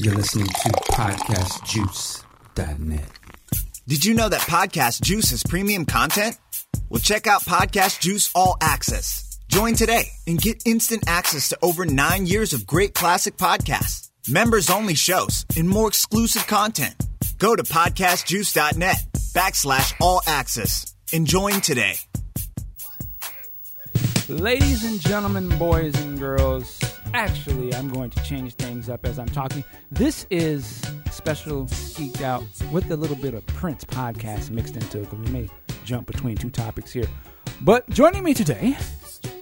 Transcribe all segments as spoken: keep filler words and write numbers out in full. You're listening to podcast juice dot net. Did you know that Podcast Juice is premium content? Well, check out Podcast Juice All Access. Join today and get instant access to over nine years of great classic podcasts, members-only shows, and more exclusive content. Go to podcast juice dot net backslash all access and join today. Ladies and gentlemen, boys and girls, actually, I'm going to change things up as I'm talking. This is Special Geeked Out with a little bit of Prince podcast mixed into it, because we may jump between two topics here. But joining me today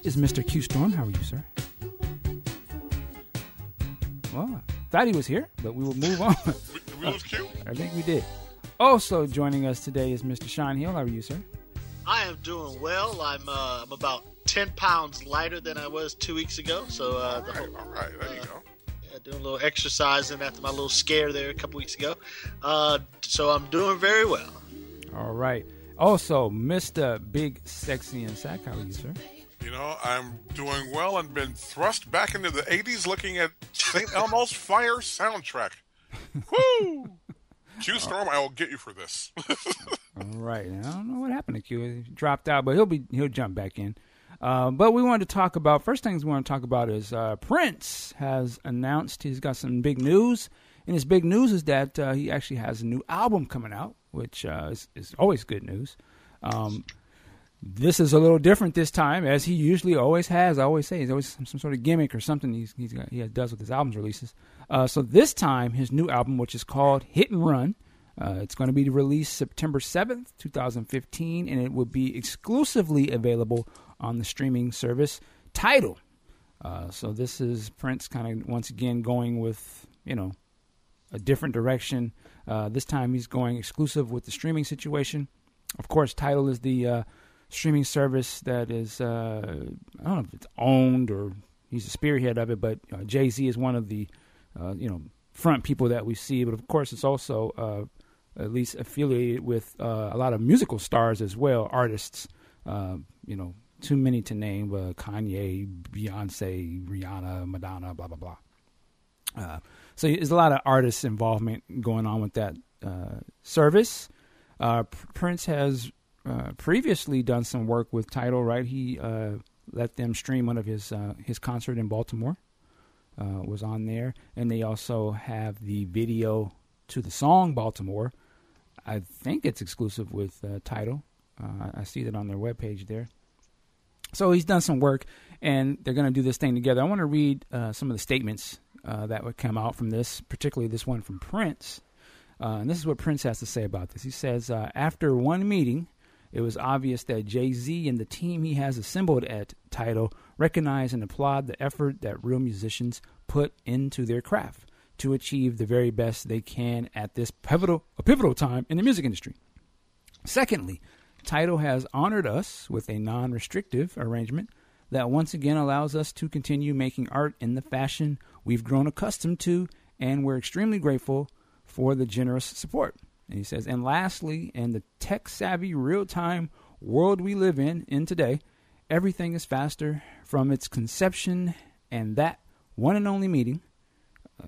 is Mister Q Storm. How are you, sir? Well, I thought he was here, but we will move on. Did we lose Q? I think we did. Also joining us today is Mister Sean Hill. How are you, sir? I am doing well. I'm, uh, I'm about ten pounds lighter than I was two weeks ago. So, uh, all right, the whole, all right, there uh, you go. Yeah, doing a little exercising after my little scare there a couple weeks ago. Uh, so I'm doing very well. All right. Also, Mister Big Sexy and Sack, how are you, sir? You know, I'm doing well and been thrust back into the eighties looking at Saint Elmo's Fire soundtrack. Woo! Q Storm, I will get you for this. All right. I don't know what happened to Q. He dropped out, but he'll be he'll jump back in. Uh, but we wanted to talk about, first things we want to talk about is uh, Prince has announced he's got some big news. And his big news is that uh, he actually has a new album coming out, which uh, is, is always good news. Um, this is a little different this time, as he usually always has. I always say he's always some, some sort of gimmick or something he's, he's got, he does with his albums releases. Uh, so this time, his new album, which is called HITnRUN, Uh, it's going to be released September seventh, twenty fifteen, and it will be exclusively available on the streaming service Tidal. Uh, so this is Prince kind of once again going with, you know, a different direction. Uh, this time he's going exclusive with the streaming situation. Of course, Tidal is the uh, streaming service that is, uh, I don't know if it's owned or he's the spearhead of it, but uh, Jay-Z is one of the, uh, you know, front people that we see. But of course, it's also uh, at least affiliated with uh, a lot of musical stars as well, artists, uh, you know, too many to name, uh, Kanye, Beyonce, Rihanna, Madonna, blah, blah, blah. Uh, so there's a lot of artists involvement going on with that uh, service. Uh, Prince has uh, previously done some work with Tidal, right? He uh, let them stream one of his uh, his concert in Baltimore, uh, was on there. And they also have the video to the song Baltimore. I think it's exclusive with uh, Tidal. Uh, I see that on their webpage there. So he's done some work, and they're going to do this thing together. I want to read uh, some of the statements uh, that would come out from this, particularly this one from Prince. Uh, and this is what Prince has to say about this. He says, uh, after one meeting, it was obvious that Jay-Z and the team he has assembled at Tidal recognize and applaud the effort that real musicians put into their craft to achieve the very best they can at this pivotal, a pivotal time in the music industry. Secondly, Tidal has honored us with a non-restrictive arrangement that once again allows us to continue making art in the fashion we've grown accustomed to, and we're extremely grateful for the generous support. And he says, and lastly, in the tech-savvy, real-time world we live in, in today, everything is faster from its conception, and that one and only meeting, uh,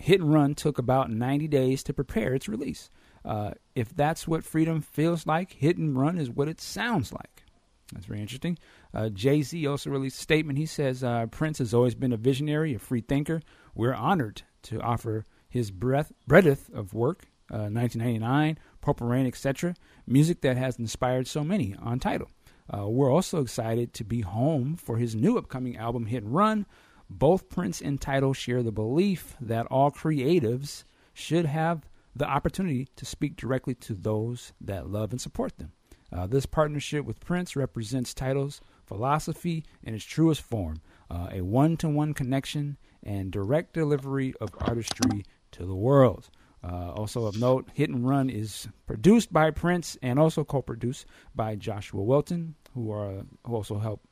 HITnRUN, took about ninety days to prepare its release. Uh, if that's what freedom feels like, HITnRUN is what it sounds like. That's very interesting. Uh, Jay-Z also released a statement. He says, uh, Prince has always been a visionary, a free thinker. We're honored to offer his breadth, breadth of work, uh, nineteen ninety-nine, Purple Rain, et cetera, music that has inspired so many on Tidal. Uh, we're also excited to be home for his new upcoming album, HITnRUN. Both Prince and Tidal share the belief that all creatives should have the opportunity to speak directly to those that love and support them. Uh, this partnership with Prince represents Tidal's philosophy in its truest form, uh, a one-to-one connection and direct delivery of artistry to the world. Uh, also of note, HITnRUN is produced by Prince and also co-produced by Joshua Wilton, who are who also helped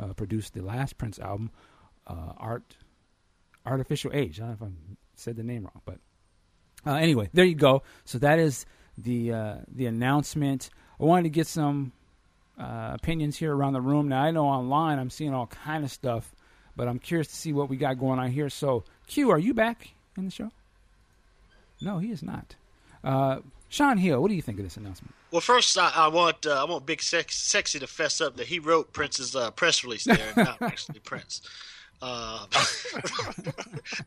uh, produce the last Prince album, uh, Art Art Official Age. I don't know if I said the name wrong, but Uh, anyway, there you go. So that is the uh, the announcement. I wanted to get some uh, opinions here around the room. Now, I know online I'm seeing all kind of stuff, but I'm curious to see what we got going on here. So, Q, are you back in the show? No, he is not. Uh, Sean Hill, what do you think of this announcement? Well, first, I, I want uh, I want Big Sex, Sexy to fess up that he wrote Prince's uh, press release there, and not actually Prince. Uh,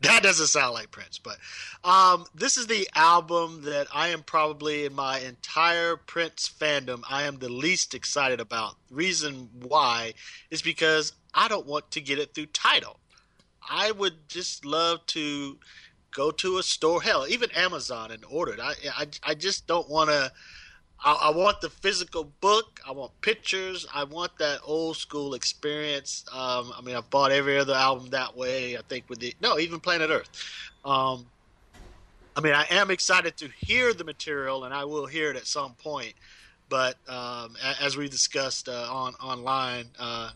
that doesn't sound like Prince, but um, this is the album that I am probably in my entire Prince fandom I am the least excited about. Reason why is because I don't want to get it through Tidal. I would just love to go to a store, hell, even Amazon, and order it. I I, I just don't want to. I, I want the physical book. I want pictures. I want that old school experience. Um, I mean, I've bought every other album that way, I think, with the – no, even Planet Earth. Um, I mean, I am excited to hear the material, and I will hear it at some point. But um, as we discussed uh, on online, uh,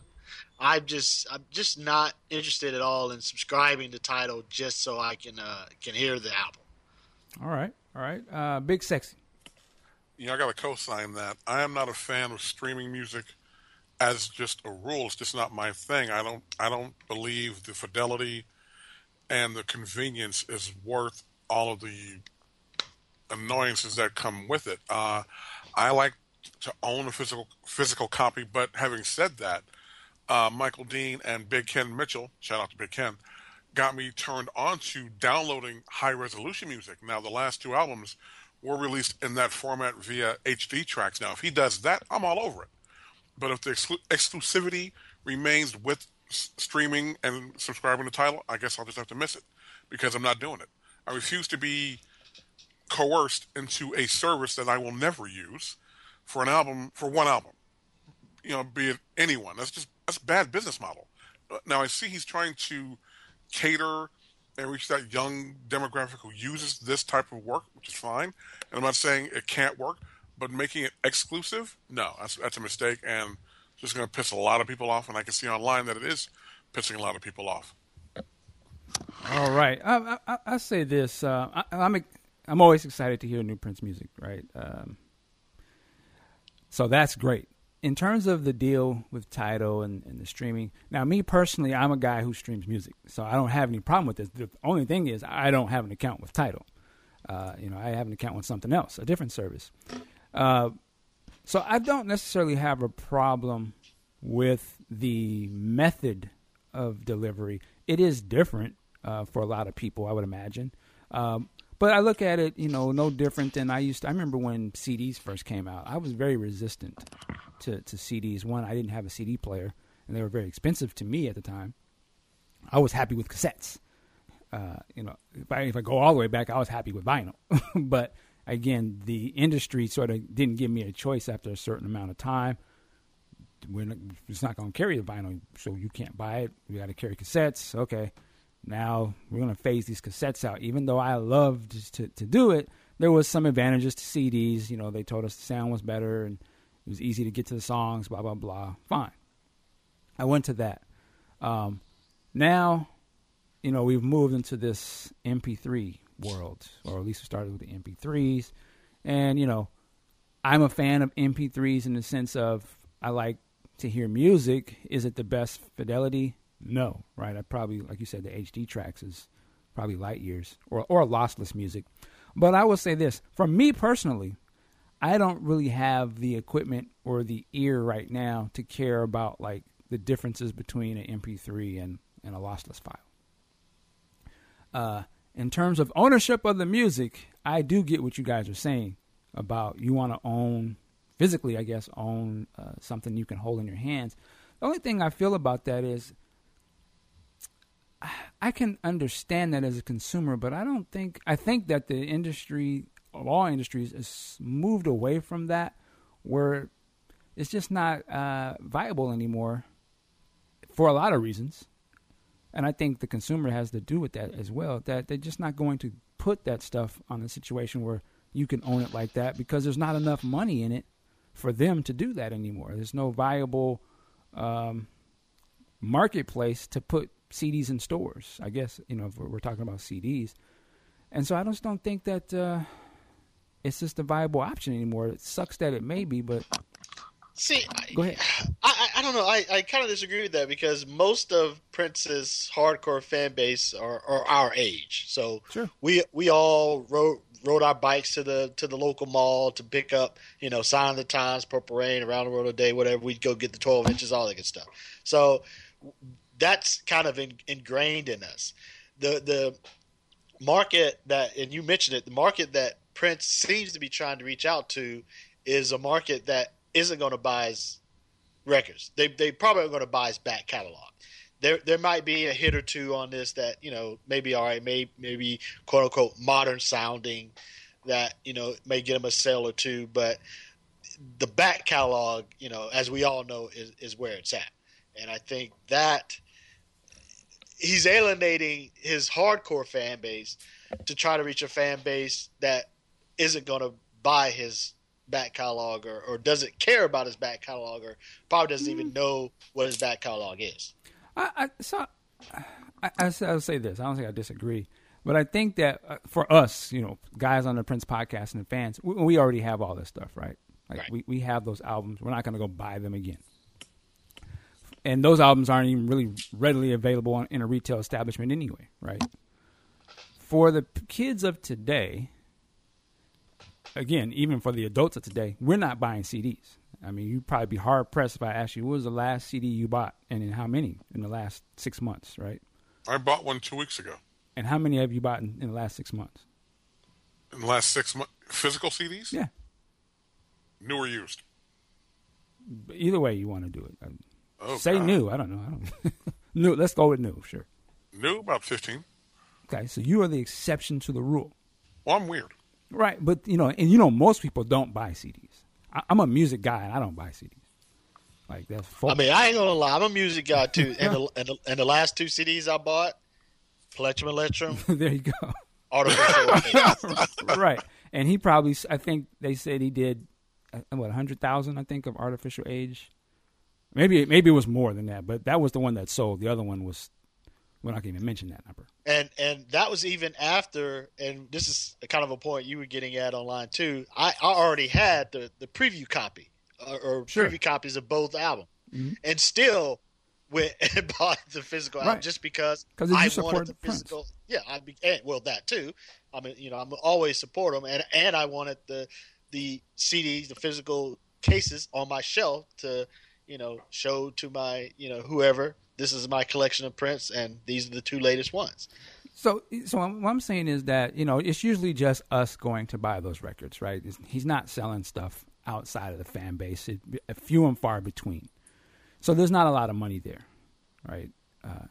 I'm just I'm just not interested at all in subscribing to Tidal just so I can uh, can hear the album. All right. All right. Uh, Big Sexy. You know, I got to co-sign that. I am not a fan of streaming music as just a rule. It's just not my thing. I don't I don't believe the fidelity and the convenience is worth all of the annoyances that come with it. Uh, I like to own a physical physical copy, but having said that, uh, Michael Dean and Big Ken Michel'le, shout out to Big Ken, got me turned on to downloading high-resolution music. Now, the last two albums were released in that format via H D tracks. Now, if he does that, I'm all over it. But if the exclu- exclusivity remains with s- streaming and subscribing to Tidal, I guess I'll just have to miss it because I'm not doing it. I refuse to be coerced into a service that I will never use for an album, for one album. You know, be it anyone. That's just that's a bad business model. Now, I see he's trying to cater and reach that young demographic who uses this type of work, which is fine. And I'm not saying it can't work, but making it exclusive, no, that's, that's a mistake, and just going to piss a lot of people off. And I can see online that it is pissing a lot of people off. All right, I, I, I say this: uh, I, I'm I'm always excited to hear new Prince music, right? Um, so that's great. In terms of the deal with Tidal and, and the streaming, now me personally, I'm a guy who streams music, so I don't have any problem with this. The only thing is I don't have an account with Tidal. Uh, you know, I have an account with something else, a different service. Uh, so I don't necessarily have a problem with the method of delivery. It is different uh, for a lot of people, I would imagine. Um, but I look at it, you know, no different than I used to. I remember when C Ds first came out, I was very resistant to, to C Ds. One, I didn't have a C D player, and they were very expensive to me at the time. I was happy with cassettes. Uh, you know, if I, if I go all the way back, I was happy with vinyl. But again, the industry sort of didn't give me a choice after a certain amount of time. We're not, it's not going to carry the vinyl, so you can't buy it. We got to carry cassettes. Okay, now we're going to phase these cassettes out. Even though I loved to, to do it, there was some advantages to C Ds. You know, they told us the sound was better and it was easy to get to the songs, blah, blah, blah. Fine. I went to that. Um, now, you know, we've moved into this M P three world, or at least we started with the M P threes. And, you know, I'm a fan of M P threes in the sense of I like to hear music. Is it the best fidelity? No, right? I probably, like you said, the H D tracks is probably light years or, or lossless music. But I will say this, for me personally, I don't really have the equipment or the ear right now to care about like the differences between an M P three and, and a lossless file. Uh, in terms of ownership of the music, I do get what you guys are saying about you want to own, physically, I guess, own uh, something you can hold in your hands. The only thing I feel about that is I can understand that as a consumer, but I don't think, I think that the industry of all industries is moved away from that, where it's just not uh, viable anymore for a lot of reasons. And I think the consumer has to do with that as well, that they're just not going to put that stuff on a situation where you can own it like that, because there's not enough money in it for them to do that anymore. There's no viable um, marketplace to put C Ds in stores, I guess, you know, if we're talking about C Ds. And so I just don't think that... Uh, It's just a viable option anymore. It sucks that it may be, but see, go ahead. I, I, I don't know. I, I kind of disagree with that because most of Prince's hardcore fan base are, are our age. So sure. we we all rode rode our bikes to the to the local mall to pick up, you know, Sign of the Times, Purple Rain, Around the World Today, whatever. We'd go get the twelve inches, all that good stuff. So that's kind of in, ingrained in us. The the market that, and you mentioned it, the market that Prince seems to be trying to reach out to is a market that isn't going to buy his records. They they probably aren't going to buy his back catalog. There there might be a hit or two on this that, you know, maybe all right, may, maybe quote unquote modern sounding that, you know, may get him a sale or two. But the back catalog, you know, as we all know, is, is where it's at. And I think that he's alienating his hardcore fan base to try to reach a fan base that isn't going to buy his back catalog or, or doesn't care about his back catalog or probably doesn't even know what his back catalog is. I, I so I, I I'll say this. I don't think I disagree, but I think that uh, for us, you know, guys on the Prince podcast and the fans, we, we already have all this stuff, right? Like right. we we have those albums. We're not going to go buy them again. And those albums aren't even really readily available on, in a retail establishment anyway, right? For the kids of today, again, even for the adults of today, we're not buying C Ds. I mean, you'd probably be hard-pressed if I asked you, what was the last C D you bought and in how many in the last six months, right? I bought one two weeks ago. And how many have you bought in, in the last six months? In the last six months? Physical C Ds? Yeah. New or used? Either way you want to do it. I mean, oh, say God. New. I don't know. I don't know. New. Let's go with new. Sure. New, about fifteen. Okay, so you are the exception to the rule. Well, I'm weird. Right, but, you know, and you know, most people don't buy C Ds. I, I'm a music guy, and I don't buy C Ds. Like, that's false. I mean, I ain't going to lie. I'm a music guy, too. And, the, and, the, and the last two C Ds I bought, Plectrum Electrum. There you go. Art Official Age. Right. And he probably, I think they said he did, what, one hundred thousand, I think, of Artificial Age. Maybe maybe it was more than that, but that was the one that sold. The other one was, we're not going to even mention that number. And and that was even after, and this is kind of a point you were getting at online too, I, I already had the, the preview copy or, or sure. preview copies of both albums. Mm-hmm. And still went and bought the physical right. album just because I wanted the physical. Prince. Yeah, I be, and, well, that too. I mean, you know, I'm always support them. And, and I wanted the, the C Ds, the physical cases on my shelf to – you know, show to my, you know, whoever, this is my collection of Prince, and these are the two latest ones. So, so what I'm saying is that, you know, it's usually just us going to buy those records, right? It's, he's not selling stuff outside of the fan base, it, a few and far between. So there's not a lot of money there, right? Uh,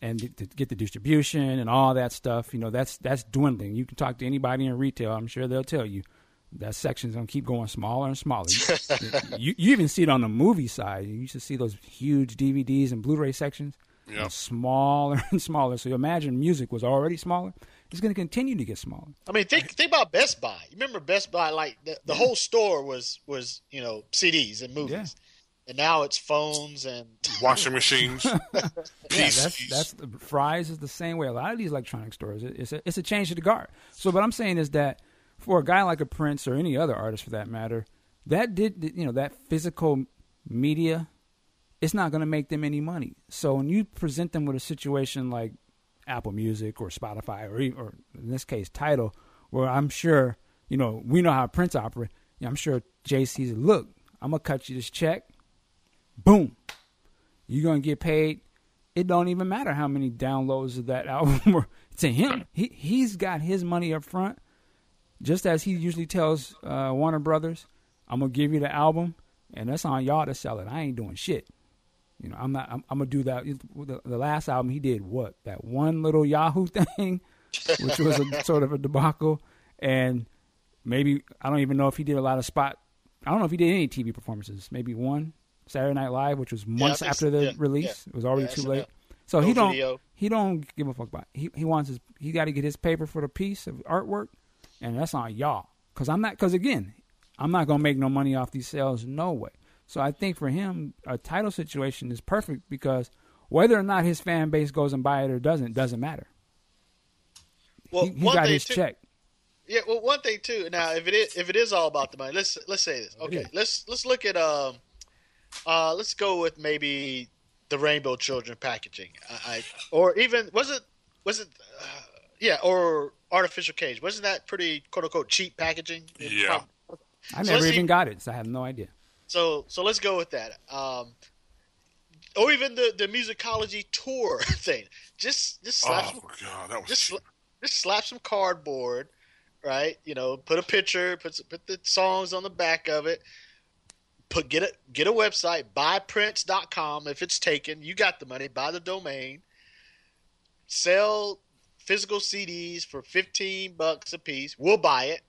and to, to get the distribution and all that stuff, you know, that's that's dwindling. You can talk to anybody in retail, I'm sure they'll tell you. That section's going to keep going smaller and smaller. you, you even see it on the movie side. You used to see those huge D V Ds and Blu-ray sections. Yeah. Smaller and smaller. So you imagine music was already smaller. It's going to continue to get smaller. I mean, think think about Best Buy. You remember Best Buy, like the, the yeah. whole store was, was, you know, C Ds and movies. Yeah. And now it's phones and washing machines. Yeah, that's, that's the, Fry's is the same way. A lot of these electronic stores, it, it's, a, it's a change to the guard. So what I'm saying is that for a guy like a Prince or any other artist for that matter, that did, you know, that physical media, it's not going to make them any money. So when you present them with a situation like Apple Music or Spotify or, or in this case, Tidal, where I'm sure, you know, we know how Prince operates. I'm sure Jay-Z's, look, I'm going to cut you this check. Boom. You're going to get paid. It don't even matter how many downloads of that album were to him. He, he's got his money up front. Just as he usually tells uh, Warner Brothers, I'm going to give you the album, and that's on y'all to sell it. I ain't doing shit. You know, I'm not. I'm, I'm going to do that. The, the last album he did, what? That one little Yahoo thing, which was a, sort of a debacle. And maybe, I don't even know if he did a lot of spot. I don't know if he did any T V performances. Maybe one, Saturday Night Live, which was months yeah, after the yeah, release. Yeah, it was already yeah, too late. So no he don't video. He don't give a fuck about it. He, he wants his, he got to get his paper for the piece of artwork. And that's on y'all. Because I'm not, because again, I'm not going to make no money off these sales, no way. So I think for him, a title situation is perfect because whether or not his fan base goes and buy it or doesn't, doesn't matter. Well, he, he one got thing his too, check. Yeah, well, one thing too. Now, if it is, if it is all about the money, let's let's say this. Okay, let's let's look at um, Uh, let's go with maybe the Rainbow Children packaging, I, I or even was it was it uh, yeah or Artificial Cage? Wasn't that pretty quote unquote cheap packaging? Yeah, I never so even see, got it, so I have no idea. So so let's go with that. Um, or even the, the Musicology tour thing. Just just slap oh some, God, that was just cheap. Just slap some cardboard. Right, you know, put a picture, put put the songs on the back of it. Put get a get a website, buy Prince dot com if it's taken. You got the money, buy the domain. Sell physical C Ds for fifteen bucks a piece. We'll buy it.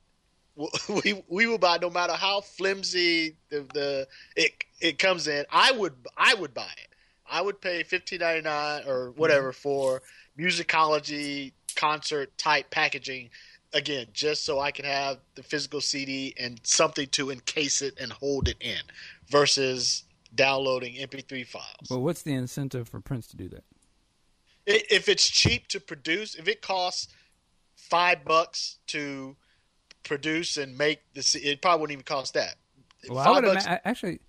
We'll, we we will buy it no matter how flimsy the, the it it comes in. I would I would buy it. I would pay fifteen ninety-nine or whatever for Musicology concert type packaging. Again, just so I can have the physical C D and something to encase it and hold it in versus downloading M P three files. Well, what's the incentive for Prince to do that? If it's cheap to produce, if it costs five bucks to produce and make the C D, it probably wouldn't even cost that. Well, I would bucks- ima- actually,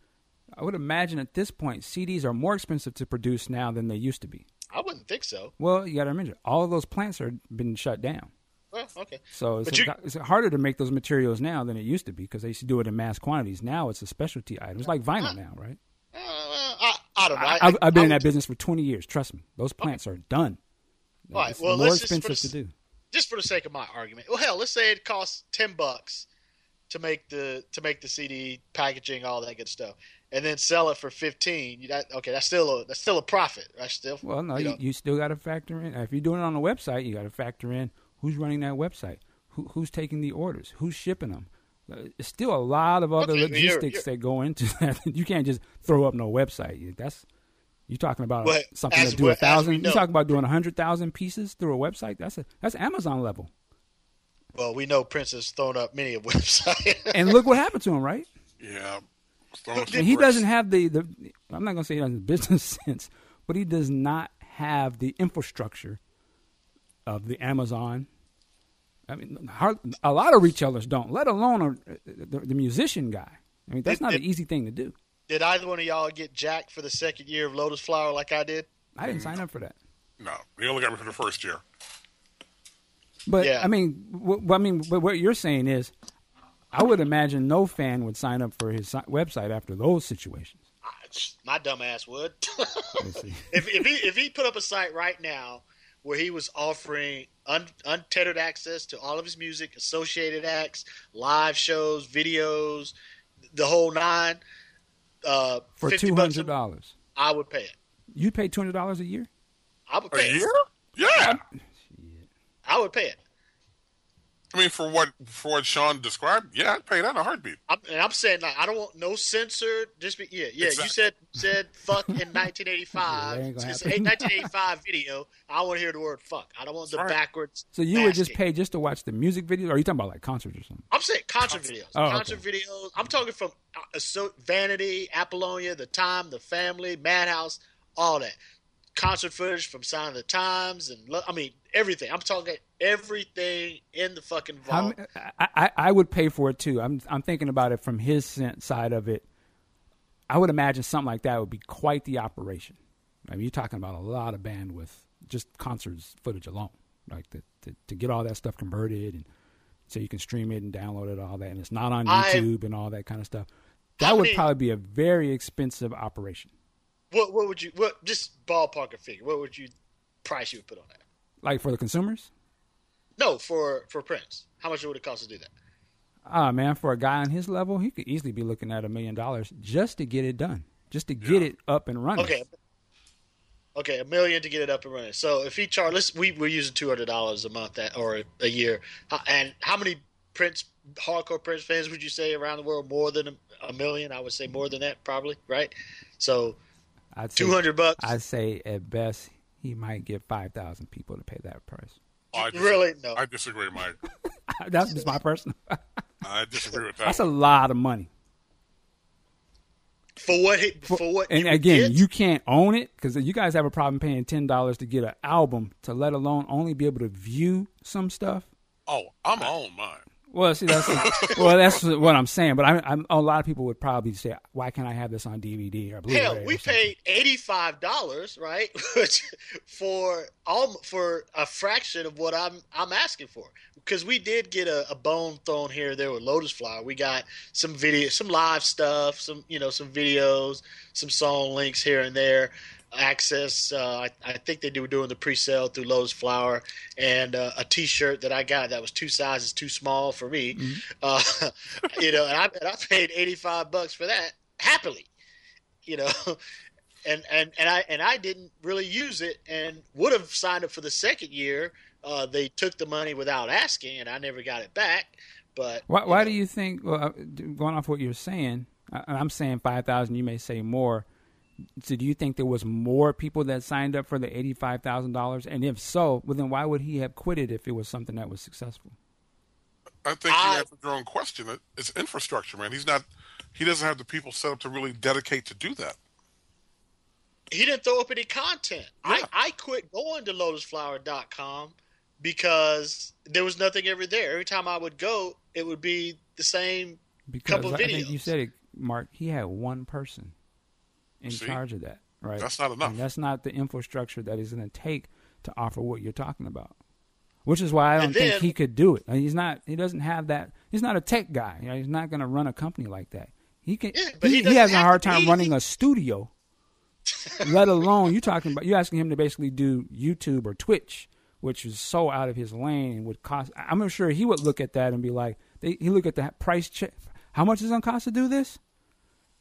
I would imagine at this point, C Ds are more expensive to produce now than they used to be. I wouldn't think so. Well, you got to remember, all of those plants are been shut down. Well, okay. So it's, you, a, it's harder to make those materials now than it used to be because they used to do it in mass quantities. Now it's a specialty item. It's like vinyl I, now, right? Uh, I, I don't know. I, I, I've been I in that business for twenty years. Trust me. Those plants okay. are done. All right. It's well, more let's expensive just for the, to do. Just for the sake of my argument. Well, hell, let's say it costs ten bucks to make the to make the C D packaging, all that good stuff, and then sell it for fifteen. That, okay, that's still a that's still a profit. Right? Still. Well, no, you, you, know. you still got to factor in. If you're doing it on the website, you got to factor in. Who's running that website? Who, who's taking the orders? Who's shipping them? There's still a lot of other okay, logistics you're, you're, that go into that. You can't just throw up no website. That's you're talking about well, something as, to do well, a thousand. You're talking about doing a hundred thousand pieces through a website. That's a, that's Amazon level. Well, we know Prince has thrown up many a website, and look what happened to him, right? Yeah, and he doesn't have the, the I'm not going to say he doesn't business sense, but he does not have the infrastructure of the Amazon. I mean, hard, a lot of retailers don't, let alone a, the, the musician guy. I mean, that's did, not did, an easy thing to do. Did either one of y'all get jacked for the second year of Lotus Flower like I did? I didn't sign up for that. No, we only got me for the first year. But yeah. I mean, what, I mean, but what you're saying is, I would imagine no fan would sign up for his website after those situations. I, my dumb ass would. if, if he if he put up a site right now where he was offering un- untethered access to all of his music, associated acts, live shows, videos, the whole nine. Uh, For two hundred dollars. I would pay it. You'd pay two hundred dollars a year? I would pay a it. Year? Yeah. I, I would pay it. I mean, for what for what Sean described, yeah, I'd pay that in a heartbeat. I'm, and I'm saying, like, I don't want no censored. Just be, yeah, yeah. Exactly. You said said fuck in nineteen eighty-five. Yeah, it's a nineteen eighty-five video. I want to hear the word fuck. I don't want the Sorry. backwards. So you basket. Would just pay just to watch the music video, or are you talking about like concerts or something? I'm saying concert, concert. videos. Oh, concert okay. videos. I'm talking from uh, so Vanity, Apollonia, The Time, The Family, Madhouse, all that. Concert footage from Sign of the Times, and I mean everything. I'm talking everything in the fucking vault. I, I, I would pay for it too. I'm I'm thinking about it from his side of it. I would imagine something like that would be quite the operation. I mean, you're talking about a lot of bandwidth, just concerts footage alone, like the, to to get all that stuff converted, and so you can stream it and download it, all that, and it's not on YouTube I, and all that kind of stuff. That would many, probably be a very expensive operation. What what would you what just ballpark a figure? What would you price you would put on that? Like for the consumers? No, for for Prince. How much would it cost to do that? Ah, uh, man, for a guy on his level, he could easily be looking at a million dollars just to get it done, just to get yeah. it up and running. Okay, okay, a million to get it up and running. So if he charges, we we're using two hundred dollars a month that, or a year. And how many Prince hardcore Prince fans would you say around the world? More than a, a million? I would say more than that, probably. Right? So. I'd say, two hundred bucks. I'd say at best he might get five thousand people to pay that price. Oh, I really? No. I disagree, Mike. That's just my personal. I disagree with that. That's a lot of money. For what? He, for, for what? And you again, get? You can't own it because you guys have a problem paying ten dollars to get an album, to let alone only be able to view some stuff. Oh, I'm I, on mine. Well, see, that's well, that's what I'm saying. But I, I'm, a lot of people would probably say, "Why can't I have this on D V D or Blu-ray?" Hell, we paid eighty-five dollars, right, for all for a fraction of what I'm I'm asking for. Because we did get a, a bone thrown here and there with Lotus Flower. We got some video, some live stuff, some you know, some videos, some song links here and there. Access, uh, I, I think they were doing the pre-sale through Lotus Flower, and uh, a T-shirt that I got that was two sizes too small for me. Mm-hmm. Uh, you know, and I, and I paid eighty-five bucks for that happily. You know, and and and I and I didn't really use it, and would have signed up for the second year. Uh, they took the money without asking, and I never got it back. But why, why do you think? Well, going off what you're saying, I, I'm saying five thousand. You may say more. So do you think there was more people that signed up for the eighty-five thousand dollars? And if so, well, then why would he have quitted if it was something that was successful? I think I, you answered your own question. It's infrastructure, man. He's not, he doesn't have the people set up to really dedicate to do that. He didn't throw up any content. Yeah. I, I quit going to lotus flower dot com because there was nothing ever there. Every time I would go, it would be the same because couple of videos. I think you said it, Mark. He had one person in See, charge of that, right? That's not enough. And that's not the infrastructure that is going to take to offer what you're talking about, which is why I don't then, think he could do it. I mean, he's not. He doesn't have that. He's not a tech guy. You know, he's not going to run a company like that. He can. Yeah, but he, he, he has a hard time be, running he, a studio. Let alone you talking about you asking him to basically do YouTube or Twitch, which is so out of his lane and would cost. I'm sure he would look at that and be like, they, he look at the price check. How much is it going to cost to do this?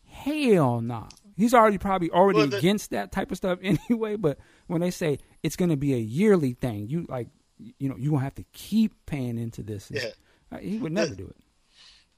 Hell no. Nah. He's already probably already well, the, against that type of stuff anyway. But when they say it's going to be a yearly thing, you like, you know, you gonna have to keep paying into this. Yeah. He would never the, do it.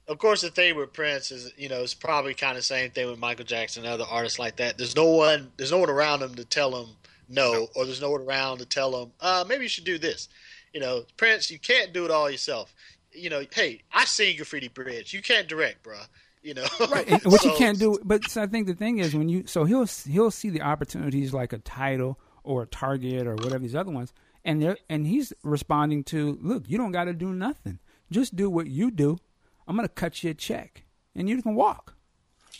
Of course, the thing with Prince is, you know, it's probably kind of the same thing with Michael Jackson and other artists like that. There's no one, there's no one around him to tell him no, no. or there's no one around to tell him, uh, maybe you should do this. You know, Prince, you can't do it all yourself. You know, hey, I sing Graffiti Bridge. You can't direct, bro. You know, right. And what so, you can't do, but so I think the thing is when you, so he'll he'll see the opportunities like a Tidal or a Target or whatever these other ones, and they're and he's responding to, look, you don't got to do nothing, just do what you do. I'm gonna cut you a check, and you can walk,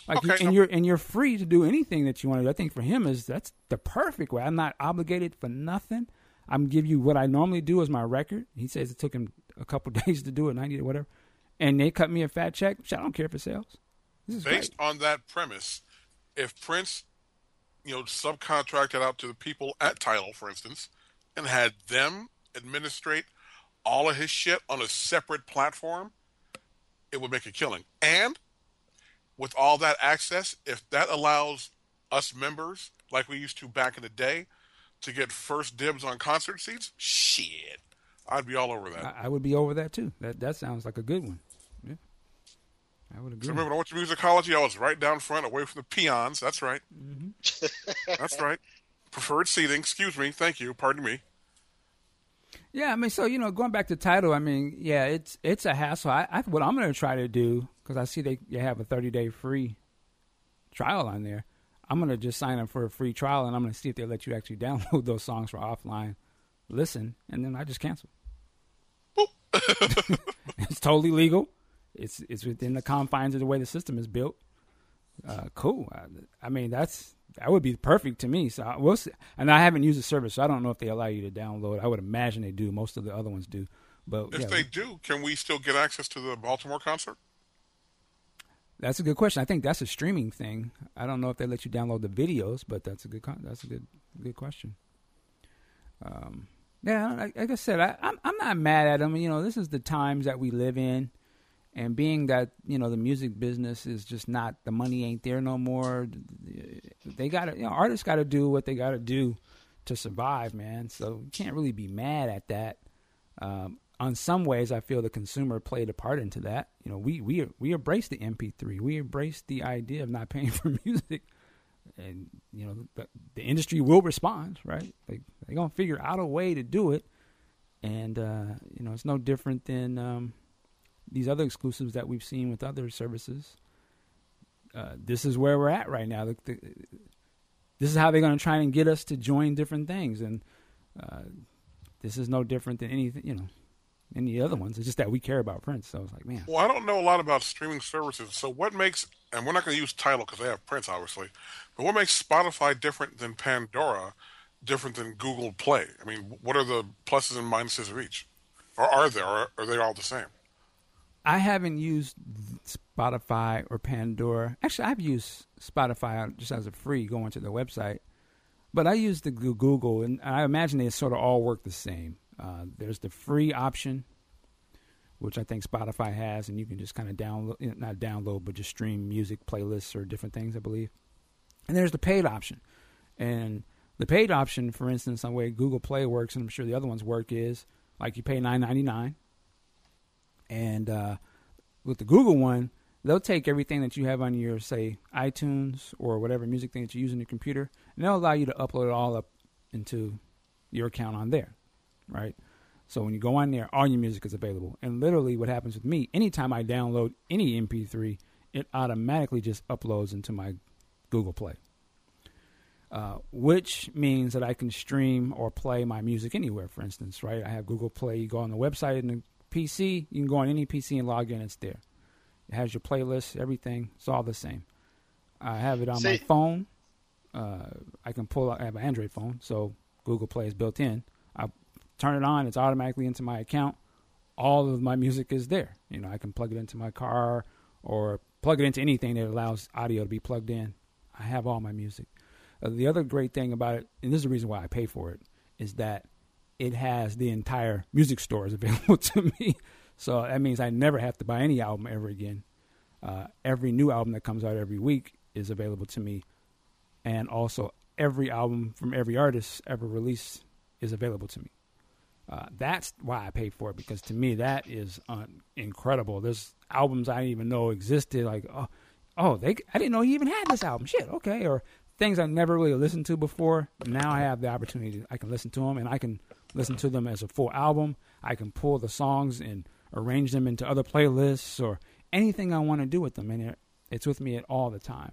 like, okay, you, and no. you're and you're free to do anything that you want to do. I think for him is that's the perfect way. I'm not obligated for nothing. I'm give you what I normally do as my record. He says it took him a couple of days to do it, ninety or whatever. And they cut me a fat check. I don't care if it sells. Based great. on that premise, if Prince, you know, subcontracted out to the people at Tidal, for instance, and had them administrate all of his shit on a separate platform, it would make a killing. And with all that access, if that allows us members, like we used to back in the day, to get first dibs on concert seats, shit, I'd be all over that. I, I would be over that too. That that sounds like a good one. I would agree. So remember, when I went to musicology, I was right down front, away from the peons. That's right. Mm-hmm. That's right. Preferred seating. Excuse me. Thank you. Pardon me. Yeah, I mean, so, you know, going back to Tidal, I mean, yeah, it's it's a hassle. I, I what I'm going to try to do, because I see they you have a thirty-day free trial on there. I'm going to just sign up for a free trial, and I'm going to see if they let you actually download those songs for offline listen, and then I just cancel. It's totally legal. It's it's within the confines of the way the system is built. Uh, cool. I, I mean, that's that would be perfect to me. So I will see. And I haven't used the service, so I don't know if they allow you to download. I would imagine they do. Most of the other ones do. But if yeah, they do, can we still get access to the Baltimore concert? That's a good question. I think that's a streaming thing. I don't know if they let you download the videos, but that's a good that's a good good question. Um, yeah, like, like I said, I, I'm I'm not mad at them. You know, this is the times that we live in. And being that, you know, the music business is just not, the money ain't there no more. They got to, you know, artists got to do what they got to do to survive, man. So you can't really be mad at that. Um, on some ways, I feel the consumer played a part into that. You know, we we we embrace the M P three. We embrace the idea of not paying for music. And, you know, the, the industry will respond, right? They, they're going to figure out a way to do it. And, uh, you know, it's no different than... Um, these other exclusives that we've seen with other services. Uh, this is where we're at right now. The, the, this is how they're going to try and get us to join different things. And uh, this is no different than anything, you know, any other ones. It's just that we care about Prince. So I was like, man. Well, I don't know a lot about streaming services. So what makes, and we're not going to use Tidal because they have Prince, obviously, but what makes Spotify different than Pandora, different than Google Play? I mean, what are the pluses and minuses of each? Or are there? Or are they all the same? I haven't used Spotify or Pandora. Actually, I've used Spotify just as a free, going to their website. But I use the Google, and I imagine they sort of all work the same. Uh, there's the free option, which I think Spotify has, and you can just kind of download, not download, but just stream music playlists or different things, I believe. And there's the paid option. And the paid option, for instance, on the way Google Play works, and I'm sure the other ones work, is like you pay nine ninety-nine. And uh, with the Google one, they'll take everything that you have on your, say, iTunes or whatever music thing that you use on your computer, and they'll allow you to upload it all up into your account on there, right? So when you go on there, all your music is available. And literally what happens with me, anytime I download any M P three, it automatically just uploads into my Google Play, uh, which means that I can stream or play my music anywhere, for instance, right? I have Google Play. You go on the website and the P C, you can go on any P C and log in, it's there. It has your playlist, everything. It's all the same. I have it on See, my phone. Uh, I can pull out, I have an Android phone, so Google Play is built in. I turn it on, it's automatically into my account. All of my music is there. You know, I can plug it into my car or plug it into anything that allows audio to be plugged in. I have all my music. Uh, the other great thing about it, and this is the reason why I pay for it, is that it has the entire music stores available to me. So that means I never have to buy any album ever again. Uh, every new album that comes out every week is available to me. And also every album from every artist ever released is available to me. Uh, that's why I pay for it, because to me that is un- incredible. There's albums I didn't even know existed. Like, oh, oh, they I didn't know he even had this album. Shit, okay. Or things I never really listened to before. Now I have the opportunity. I can listen to them, and I can listen to them as a full album. I can pull the songs and arrange them into other playlists or anything I want to do with them. And it's with me at all the time.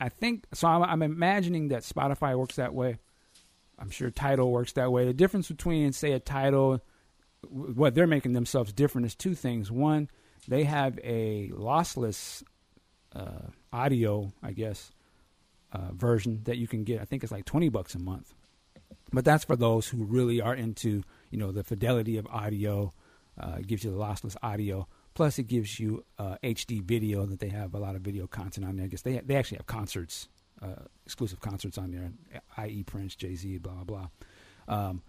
I think, so I'm, I'm imagining that Spotify works that way. I'm sure Tidal works that way. The difference between, say, a Tidal, what they're making themselves different is two things. One, they have a lossless uh, audio, I guess, uh, version that you can get. I think it's like twenty bucks a month. But that's for those who really are into, you know, the fidelity of audio. Uh, it gives you the lossless audio. Plus, it gives you uh, H D video that they have a lot of video content on there. I guess they they actually have concerts, uh, exclusive concerts on there, that is. Prince, Jay-Z, blah, blah, blah. Um,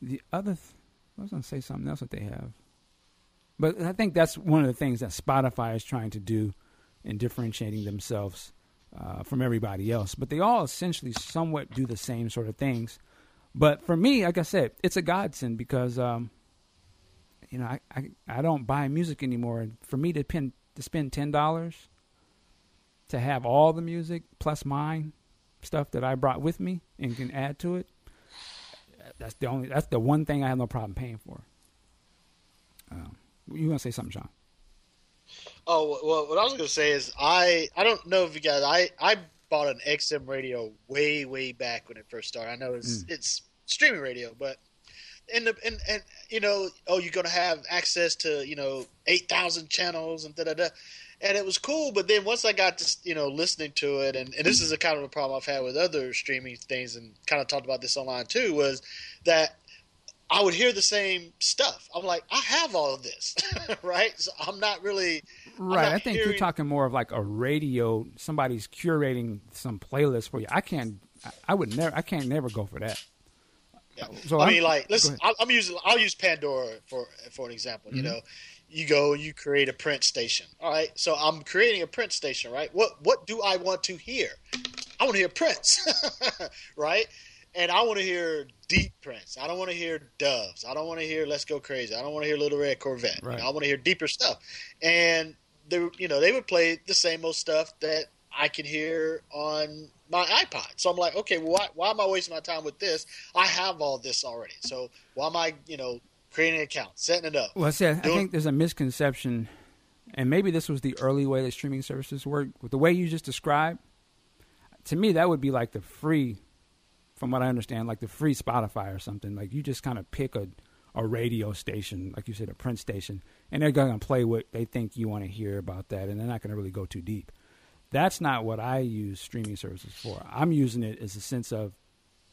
the other, th- I was going to say something else that they have. But I think that's one of the things that Spotify is trying to do in differentiating themselves uh, from everybody else. But they all essentially somewhat do the same sort of things. But for me, like I said, it's a godsend because um, you know I, I, I don't buy music anymore. And for me to pin, to spend ten dollars to have all the music plus mine stuff that I brought with me and can add to it, that's the only that's the one thing I have no problem paying for. Um, you gonna say something, Sean? Oh well, what I was gonna say is I I don't know if you guys I I. bought an X M radio way, way back when it first started. I know it's, mm. it's streaming radio, but and and and you know, oh, you're gonna have access to you know eight thousand channels and da da da, and it was cool. But then once I got to you know listening to it, and, and this is a kind of a problem I've had with other streaming things, and kind of talked about this online too, was that I would hear the same stuff. I'm like, I have all of this, right? So I'm not really right. Not I think hearing... you're talking more of like a radio. Somebody's curating some playlist for you. I can't. I would never. I can't never go for that. Yeah. So I I'm, mean, like, listen. I'm using. I'll use Pandora for for an example. Mm-hmm. You know, you go. You create a Prince station. All right. So I'm creating a Prince station. Right. What What do I want to hear? I want to hear Prince. Right. And I want to hear deep Prince. I don't want to hear Doves. I don't want to hear Let's Go Crazy. I don't want to hear Little Red Corvette. Right. You know, I want to hear deeper stuff. And they, you know, they would play the same old stuff that I can hear on my iPod. So I'm like, okay, well, why, why am I wasting my time with this? I have all this already. So why am I, you know, creating an account, setting it up? Well, see, I, doing- I think there's a misconception, and maybe this was the early way that streaming services worked. With the way you just described, to me, that would be like the free. From what I understand, like the free Spotify or something, like you just kind of pick a, a radio station, like you said, a print station, and they're going to play what they think you want to hear about that, and they're not going to really go too deep. That's not what I use streaming services for. I'm using it as a sense of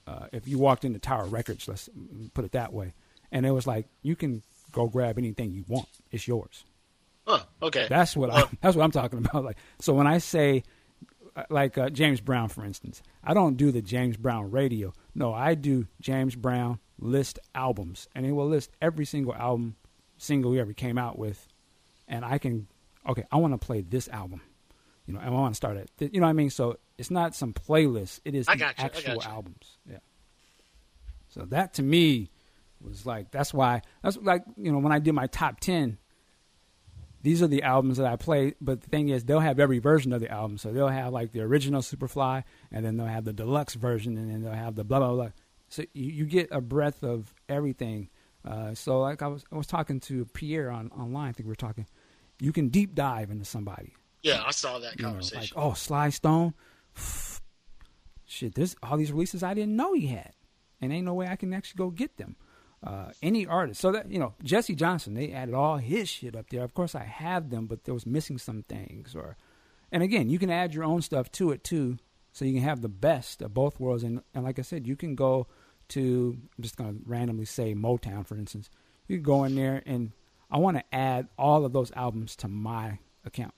uh, if you walked into Tower Records, let's put it that way, and it was like, you can go grab anything you want. It's yours. Oh, okay. That's what, oh. I, that's what I'm talking about. Like, so when I say, like uh, James Brown, for instance, I don't do the James Brown radio. No, I do James Brown list albums, and it will list every single album, single he ever came out with, and I can, okay, I want to play this album, you know, and I want to start it. Th- you know what I mean? So it's not some playlist. It is the actual albums. Yeah. So that to me was like, that's why, that's like, you know, when I did my top ten, these are the albums that I play, but the thing is, they'll have every version of the album. So they'll have like the original Superfly, and then they'll have the deluxe version, and then they'll have the blah, blah, blah. So you, you get a breadth of everything. Uh, so like I was I was talking to Pierre on online, I think we were talking, you can deep dive into somebody. Yeah, I saw that you conversation. Know, like, oh, Sly Stone. Shit, there's all these releases I didn't know he had, and ain't no way I can actually go get them. Uh, any artist. So that, you know, Jesse Johnson, they added all his shit up there. Of course I have them, but there was missing some things. Or, and again, you can add your own stuff to it too, so you can have the best of both worlds. And, and like I said, you can go to, I'm just going to randomly say Motown, for instance. You can go in there and I want to add all of those albums to my account.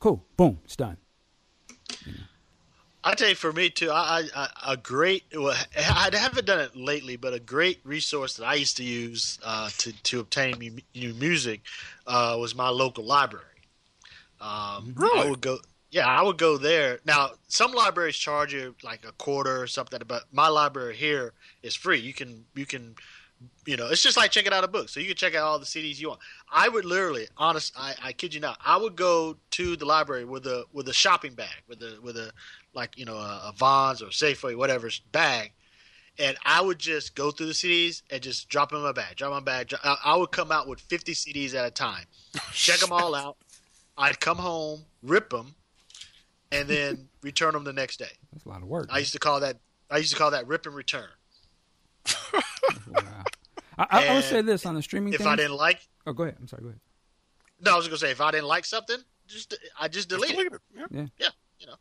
Cool. Boom. It's done. You know. I tell you, for me too, I, I, a great, well, I haven't done it lately, but a great resource that I used to use uh, to, to obtain mu- new music uh, was my local library. Um, really? I would go, yeah, I would go there. Now, some libraries charge you like a quarter or something, but my library here is free. You can, you can, you know, it's just like checking out a book. So you can check out all the C Ds you want. I would literally, honest, I, I kid you not, I would go to the library with a with a shopping bag, with a with a like you know a, a Vons or Safeway, whatever bag, and I would just go through the C Ds and just drop them in my bag, drop my bag. Drop, I, I would come out with fifty C Ds at a time, check them all out. I'd come home, rip them, and then return them the next day. That's a lot of work. I man. used to call that I used to call that rip and return. Wow. I, I would say this on the streaming. If thing, I didn't like, oh, go ahead. I'm sorry. Go ahead. No, I was gonna say if I didn't like something, just I just delete it. Yeah. yeah, yeah, you know.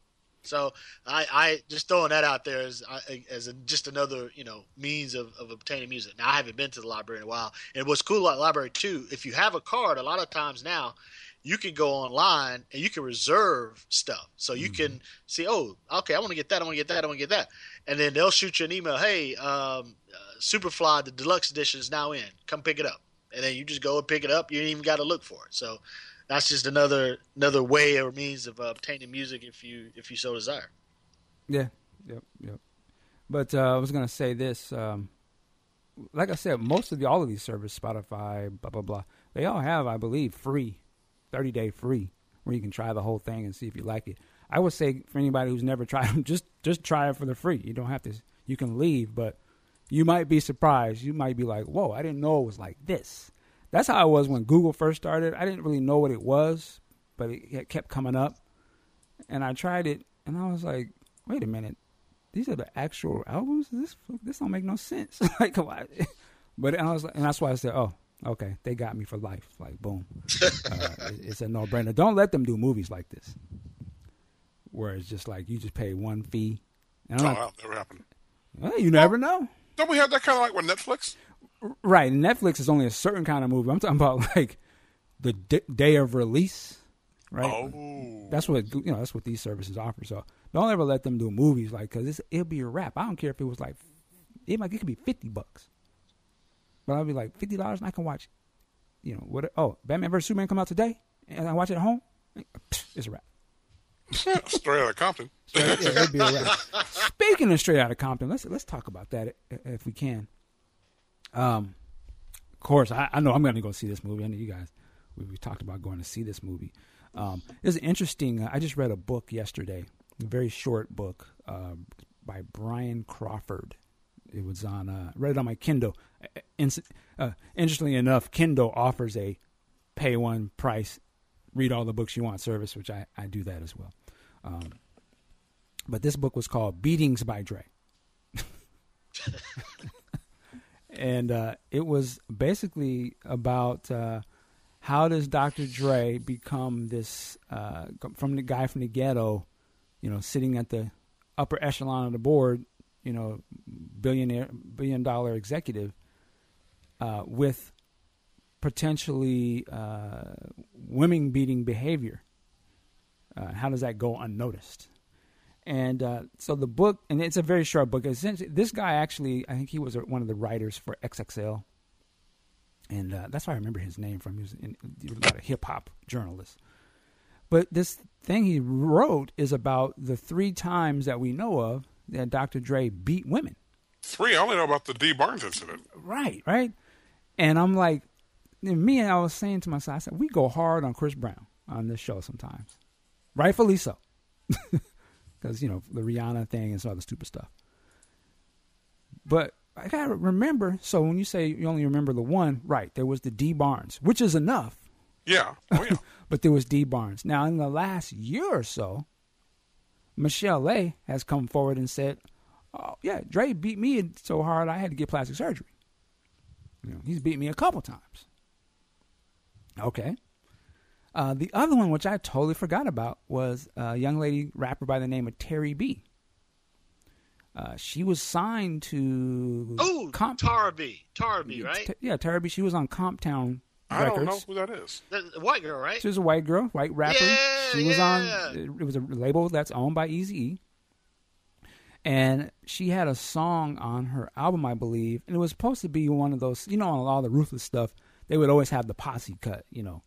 So I, I just throwing that out there as as a, just another you know means of, of obtaining music. Now I haven't been to the library in a while, and what's cool about the library too, if you have a card, a lot of times now you can go online and you can reserve stuff. So you mm-hmm. can see, oh, okay, I want to get that, I want to get that, I want to get that, and then they'll shoot you an email, hey, um, uh, Superfly, the deluxe edition is now in. Come pick it up. And then you just go and pick it up. You ain't even got to look for it. So that's just another another way or means of uh, obtaining music if you if you so desire. Yeah, yep, yep. But uh, I was going to say this. Um, like I said, most of the, all of these services, Spotify, blah, blah, blah, they all have, I believe, free, thirty-day free, where you can try the whole thing and see if you like it. I would say for anybody who's never tried them, just, just try it for the free. You don't have to – you can leave, but – you might be surprised. You might be like, whoa, I didn't know it was like this. That's how I was when Google first started. I didn't really know what it was, but it, it kept coming up. And I tried it, and I was like, wait a minute. These are the actual albums? This this don't make no sense. Like, why? But I was like, and that's why I said, oh, okay, they got me for life. Like, boom. uh, it, it's a no-brainer. Don't let them do movies like this, where it's just like you just pay one fee. And I'm oh, like, that'll never happen. Well, you never know. Don't we have that kind of like with Netflix? Right. Netflix is only a certain kind of movie. I'm talking about like the d- day of release, right? Oh. That's what, you know, that's what these services offer. So don't ever let them do movies like, because it'll be a wrap. I don't care if it was like, it might, it could be fifty bucks. But I'll be like fifty dollars and I can watch, you know, what? Oh, Batman versus Superman come out today and I watch it at home. It's a wrap. Straight Outta Compton. Straight, yeah, that'd be a wrap. Speaking of Straight Outta Compton, let's let's talk about that if we can. Um, of course, I, I know I'm going to go see this movie. I know you guys. We, we talked about going to see this movie. Um, it's interesting. Uh, I just read a book yesterday, a very short book uh, by Brian Crawford. It was on. Uh, read it on my Kindle. In, uh, interestingly enough, Kindle offers a pay one price. Read all the books you want service, which I, I do that as well. Um, but this book was called Beatings by Dre. and uh, it was basically about uh, how does Doctor Dre become this uh, from the guy from the ghetto, you know, sitting at the upper echelon of the board, you know, billionaire, billion dollar executive, uh, with potentially uh, women beating behavior. Uh, how does that go unnoticed? And uh, so the book, and it's a very short book. Essentially, this guy actually, I think he was one of the writers for X X L, and uh, that's where I remember his name from. He was, in, he was a hip hop journalist. But this thing he wrote is about the three times that we know of that Doctor Dre beat women. Three? I only know about the Dee Barnes incident. Right, right. And I'm like, and me and I was saying to myself, I said, we go hard on Chris Brown on this show sometimes, rightfully so. Because, you know, the Rihanna thing and some other stupid stuff. But I got to remember, so when you say you only remember the one, right, there was the Dee Barnes, which is enough. Yeah. Oh, yeah. But there was Dee Barnes. Now, in the last year or so, Michel'le has come forward and said, oh, yeah, Dre beat me so hard I had to get plastic surgery. You know, he's beat me a couple times. Okay. Uh, the other one, which I totally forgot about, was a young lady rapper by the name of Tairrie B. Uh, she was signed to... Oh, Comp- Tairrie B. Tairrie B, right? T- yeah, Tairrie B. She was on Comptown I Records. I don't know who that is. That's a white girl, right? She was a white girl, white rapper. Yeah, she was yeah. on... It was a label that's owned by Eazy-E. And she had a song on her album, I believe, and it was supposed to be one of those... You know, on all the Ruthless stuff, they would always have the posse cut, you know.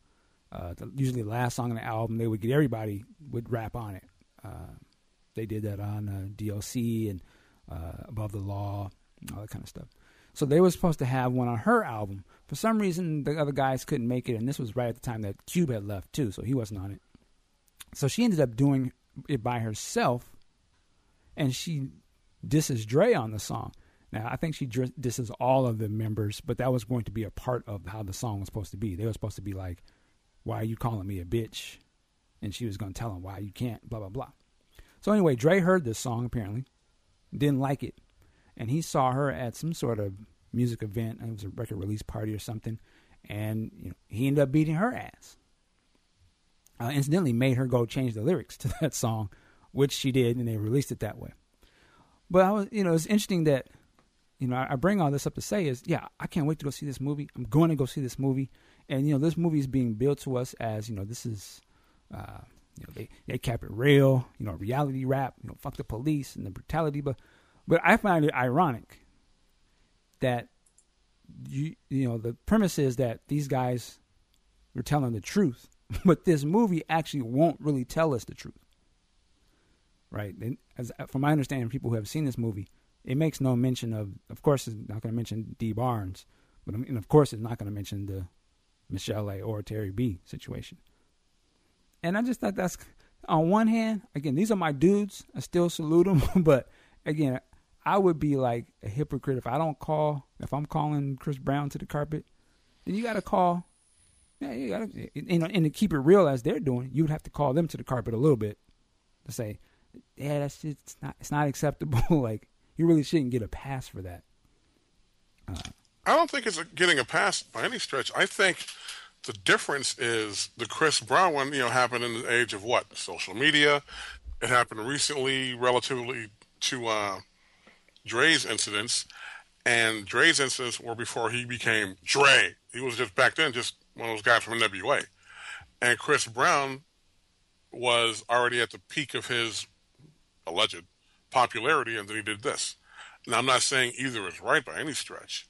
Uh, the, usually the last song on the album, they would get everybody would rap on it. Uh, they did that on uh, D L C and uh, Above the Law, all that kind of stuff. So they were supposed to have one on her album. For some reason, the other guys couldn't make it, and this was right at the time that Cube had left too, so he wasn't on it. So she ended up doing it by herself, and she disses Dre on the song. Now, I think she disses all of the members, but that was going to be a part of how the song was supposed to be. They were supposed to be like, why are you calling me a bitch? And she was going to tell him why you can't, blah, blah, blah. So anyway, Dre heard this song, apparently, didn't like it. And he saw her at some sort of music event. It was a record release party or something. And you know, he ended up beating her ass. Uh, incidentally, made her go change the lyrics to that song, which she did, and they released it that way. But I was, you know, it's interesting that, you know, I bring all this up to say is, yeah, I can't wait to go see this movie. I'm going to go see this movie. And, you know, this movie is being billed to us as, you know, this is, uh, you know, they, they cap it real, you know, reality rap, you know, fuck the police and the brutality. But but I find it ironic that, you you know, the premise is that these guys were telling the truth, but this movie actually won't really tell us the truth. Right. And as, from my understanding, people who have seen this movie, it makes no mention of, of course, it's not going to mention Dee Barnes, but and of course, it's not going to mention the Michel'le or Tairrie B situation. And I just thought that's, on one hand, again, these are my dudes. I still salute them. But again, I would be like a hypocrite if I don't call, if I'm calling Chris Brown to the carpet, then you got to call, yeah, you gotta, and, and to keep it real as they're doing, you would have to call them to the carpet a little bit to say, yeah, that's just, it's not, it's not acceptable. Like, you really shouldn't get a pass for that. Uh, I don't think it's getting a pass by any stretch. I think the difference is the Chris Brown one, you know, happened in the age of what? Social media. It happened recently relatively to uh, Dre's incidents. And Dre's incidents were before he became Dre. He was just back then just one of those guys from N W A. And Chris Brown was already at the peak of his alleged popularity, and then he did this. Now, I'm not saying either is right by any stretch.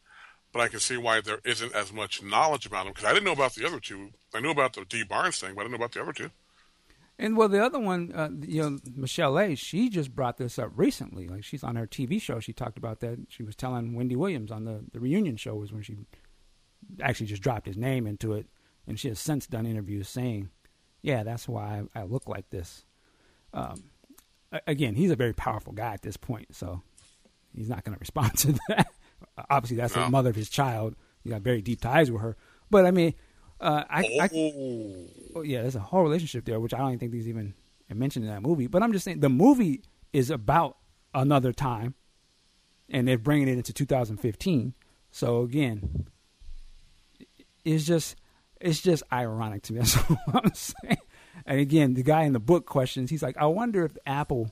But I can see why there isn't as much knowledge about them, because I didn't know about the other two. I knew about the Dee Barnes thing, but I didn't know about the other two. And, well, the other one, uh, you know, Michel'le, she just brought this up recently. Like, she's on her T V show. She talked about that. She was telling Wendy Williams on the, the reunion show was when she actually just dropped his name into it. And she has since done interviews saying, yeah, that's why I, I look like this. Um, again, he's a very powerful guy at this point, so he's not going to respond to that. Obviously, that's no. The mother of his child. You got very deep ties with her. But, I mean, uh, I, oh. I, oh, yeah, there's a whole relationship there, which I don't even think these even mentioned in that movie. But I'm just saying the movie is about another time, and they're bringing it into two thousand fifteen. So again, it's just it's just ironic to me. That's all I'm saying. And again, the guy in the book questions. He's like, I wonder if Apple,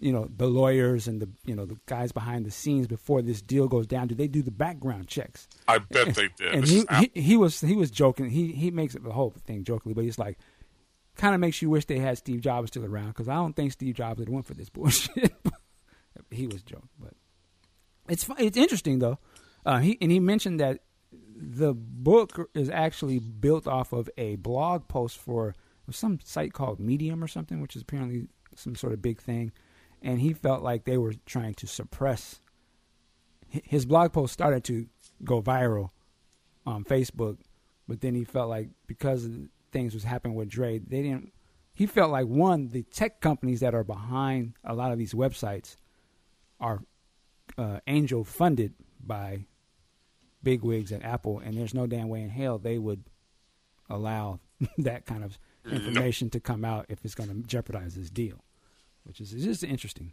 you know, the lawyers and the you know the guys behind the scenes before this deal goes down, do they do the background checks? I bet and, they did. And he, he, he was he was joking. He he makes it the whole thing jokingly, but he's like, kind of makes you wish they had Steve Jobs still around, because I don't think Steve Jobs would have went for this bullshit. He was joking, but it's fun. It's interesting though. Uh, he and he mentioned that the book is actually built off of a blog post for some site called Medium or something, which is apparently some sort of big thing. And he felt like they were trying to suppress. His blog post started to go viral on Facebook, but then he felt like because things was happening with Dre, they didn't. He felt like, one, the tech companies that are behind a lot of these websites are uh, angel funded by bigwigs at Apple, and there's no damn way in hell they would allow that kind of information nope. to come out if it's going to jeopardize this deal. Which is just interesting.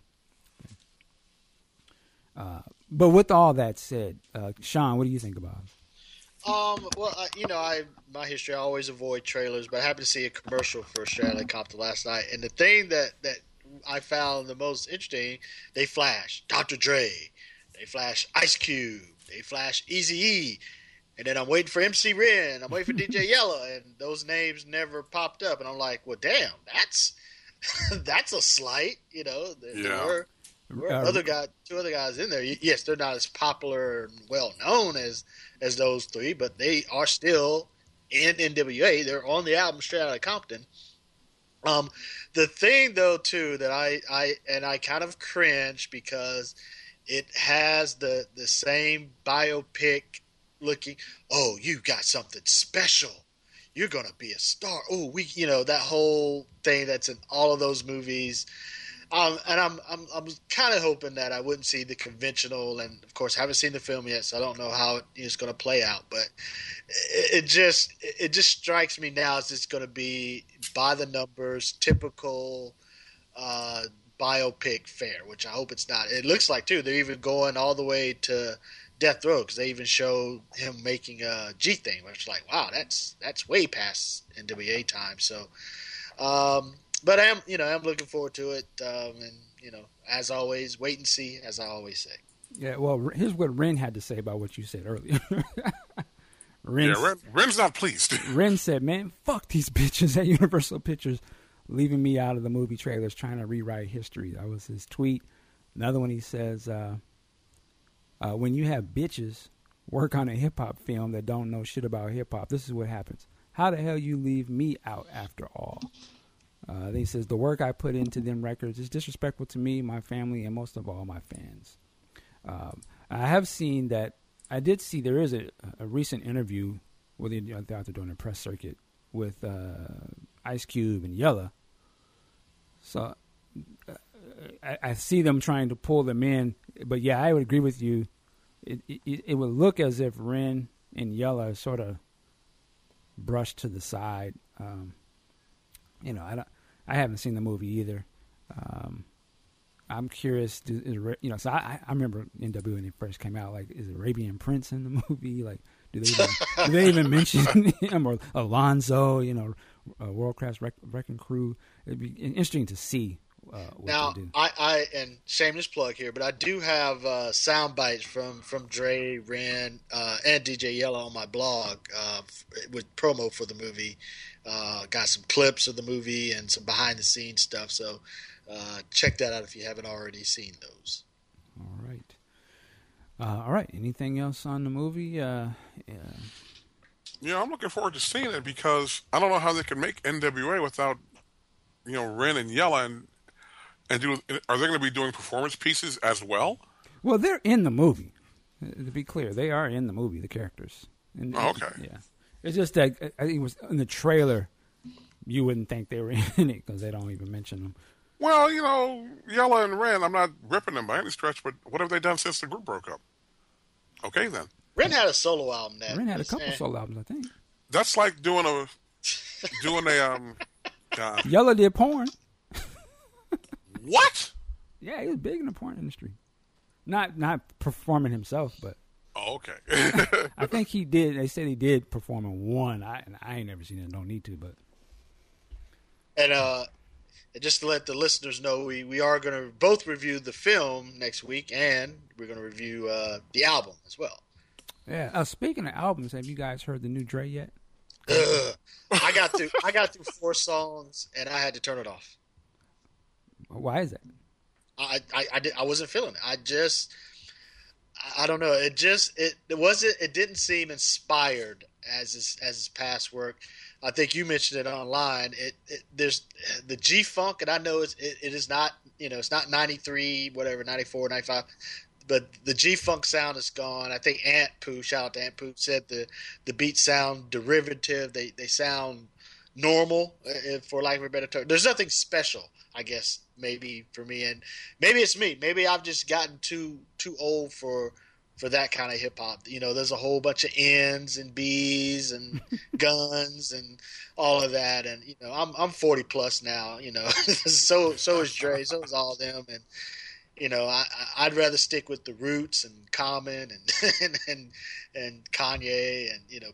Uh, but with all that said, uh, Sean, what do you think about it? Um, well, I, you know, I my history, I always avoid trailers, but I happened to see a commercial for Straight Outta Compton last night, and the thing that, that I found the most interesting, they flashed Doctor Dre, they flashed Ice Cube, they flashed Eazy-E, and then I'm waiting for M C Ren, I'm waiting for D J Yella, and those names never popped up, and I'm like, well, damn, that's... that's a slight, you know. There yeah. were, were uh, other guy, two other guys in there. Yes, they're not as popular and well known as as those three, but they are still in N W A. They're on the album Straight Outta Compton. Um, the thing though too that I, I and I kind of cringe because it has the the same biopic looking. Oh, you got something special. You're going to be a star. Oh, we, you know, that whole thing that's in all of those movies. Um, and I'm, I'm, I'm kind of hoping that I wouldn't see the conventional. And of course, I haven't seen the film yet, so I don't know how it's going to play out, but it, it just, it just strikes me now as it's going to be by the numbers, typical, uh, biopic fare, which I hope it's not. It looks like too, they're even going all the way to Death Row, because they even show him making a G thing, which is like, wow, that's that's way past N W A time. So, um, but I'm you know I'm looking forward to it, um, and you know as always, wait and see, as I always say. Yeah, well, here's what Ren had to say about what you said earlier. Ren, yeah, Ren, Ren's not pleased. Ren said, "Man, fuck these bitches at Universal Pictures, leaving me out of the movie trailers, trying to rewrite history." That was his tweet. Another one he says. Uh, Uh, when you have bitches work on a hip-hop film that don't know shit about hip-hop, this is what happens. How the hell you leave me out after all? Uh, then he says, the work I put into them records is disrespectful to me, my family, and most of all, my fans. Um, I have seen that. I did see there is a, a recent interview with the, uh, they're out there doing a press circuit with uh, Ice Cube and Yella. So uh, I, I see them trying to pull them in. But yeah, I would agree with you. It, it it would look as if Ren and Yella are sort of brushed to the side. Um, you know, I don't, I haven't seen the movie either. Um, I'm curious. Do, is, you know, so I I remember N W A when it first came out. Like, is Arabian Prince in the movie? Like, do they even, do they even mention him or Alonzo? You know, uh, World Class Wreck, Wrecking Crew. It'd be interesting to see. Uh, now I, I and shameless plug here, but I do have uh, sound bites from from Dre, Ren, uh, and D J Yella on my blog uh, with promo for the movie. Uh, got some clips of the movie and some behind the scenes stuff. So uh, check that out if you haven't already seen those. All right, uh, all right. Anything else on the movie? Uh, yeah. yeah, I'm looking forward to seeing it because I don't know how they can make N W A without you know Ren and Yella and. And do are they going to be doing performance pieces as well? Well, they're in the movie. To be clear, they are in the movie. The characters. And, oh, okay. Yeah, it's just that I think it was in the trailer. You wouldn't think they were in it because they don't even mention them. Well, you know, Yella and Ren. I'm not ripping them by any stretch, but what have they done since the group broke up? Okay, then. Ren had a solo album. That Ren had a couple and... solo albums, I think. That's like doing a doing a um. Uh, Yella did porn. What? Yeah, he was big in the porn industry. Not not performing himself, but. Oh, okay. I think he did. They said he did perform in one. I and I ain't never seen it. Don't need to, but. And uh, just to let the listeners know, we, we are going to both review the film next week, and we're going to review uh, the album as well. Yeah. Uh, speaking of albums, have you guys heard the new Dre yet? Ugh. I got through. I got through four songs, and I had to turn it off. Why is that? I I I, did, I wasn't feeling it. I just. I don't know. It just it, it wasn't. It didn't seem inspired as his, as his past work. I think you mentioned it online. It, it there's the G Funk, and I know it's, it it is not you know it's not ninety-three whatever ninety-four ninety-five, but the G Funk sound is gone. I think Ant Poo, shout out to Ant Poo, said the the beats sound derivative. They they sound normal, for lack of a better term. There's nothing special, I guess, maybe for me, and maybe it's me. Maybe I've just gotten too too old for for that kind of hip hop. You know, there's a whole bunch of N's and B's and guns and all of that. And you know, I'm I'm forty plus now. You know, so so is Dre, so is all them. And you know, I I'd rather stick with the roots and Common and and and, and Kanye and you know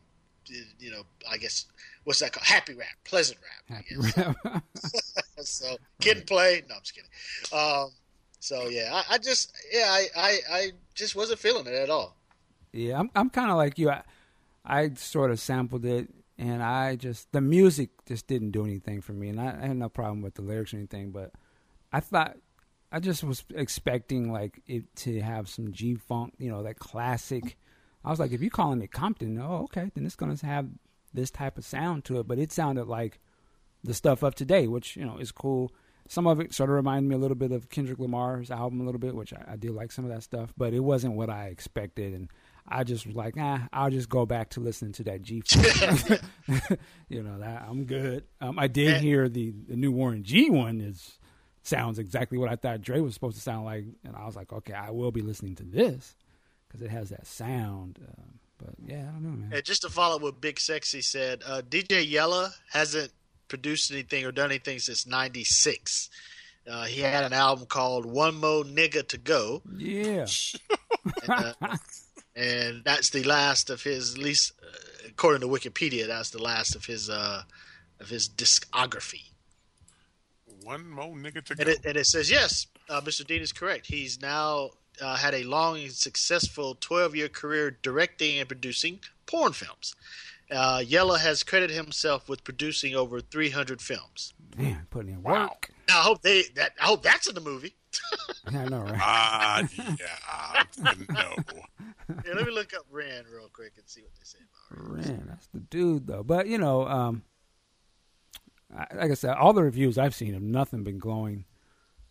you know I guess. What's that called? Happy rap, pleasant rap. Happy rap. So, kid and play. No, I'm just kidding. Um, so yeah, I, I just yeah, I, I, I just wasn't feeling it at all. Yeah, I'm I'm kind of like you. I, I sort of sampled it, and I just the music just didn't do anything for me, and I, I had no problem with the lyrics or anything, but I thought I just was expecting like it to have some G Funk, you know, that classic. I was like, if you're calling it Compton, oh okay, then it's gonna have this type of sound to it, but it sounded like the stuff of today, which, you know, is cool. Some of it sort of reminded me a little bit of Kendrick Lamar's album a little bit, which I, I did like some of that stuff, but it wasn't what I expected. And I just was like, nah, I'll just go back to listening to that G. You know, that I'm good. Um, I did and, hear the, the new Warren G one is sounds exactly what I thought Dre was supposed to sound like. And I was like, okay, I will be listening to this because it has that sound. Um, But yeah, I don't know, man. And just to follow what Big Sexy said, uh, D J Yella hasn't produced anything or done anything since ninety-six. Uh, he had an album called One More Nigga to Go. Yeah. and, uh, and that's the last of his, at least uh, according to Wikipedia, that's the last of his uh, of his discography. One More Nigga to Go. And it, and it says, yes, uh, Mister Dean is correct. He's now... Uh, had a long and successful twelve-year career directing and producing porn films. Uh, Yella has credited himself with producing over three hundred films. Man, putting in work. Wow. I hope they. That, I hope that's in the movie. I know, right? Ah, uh, yeah. No. Yeah, let me look up Ren real quick and see what they say about Ren. Ren, that's the dude, though. But you know, um, I, like I said, all the reviews I've seen have nothing but glowing,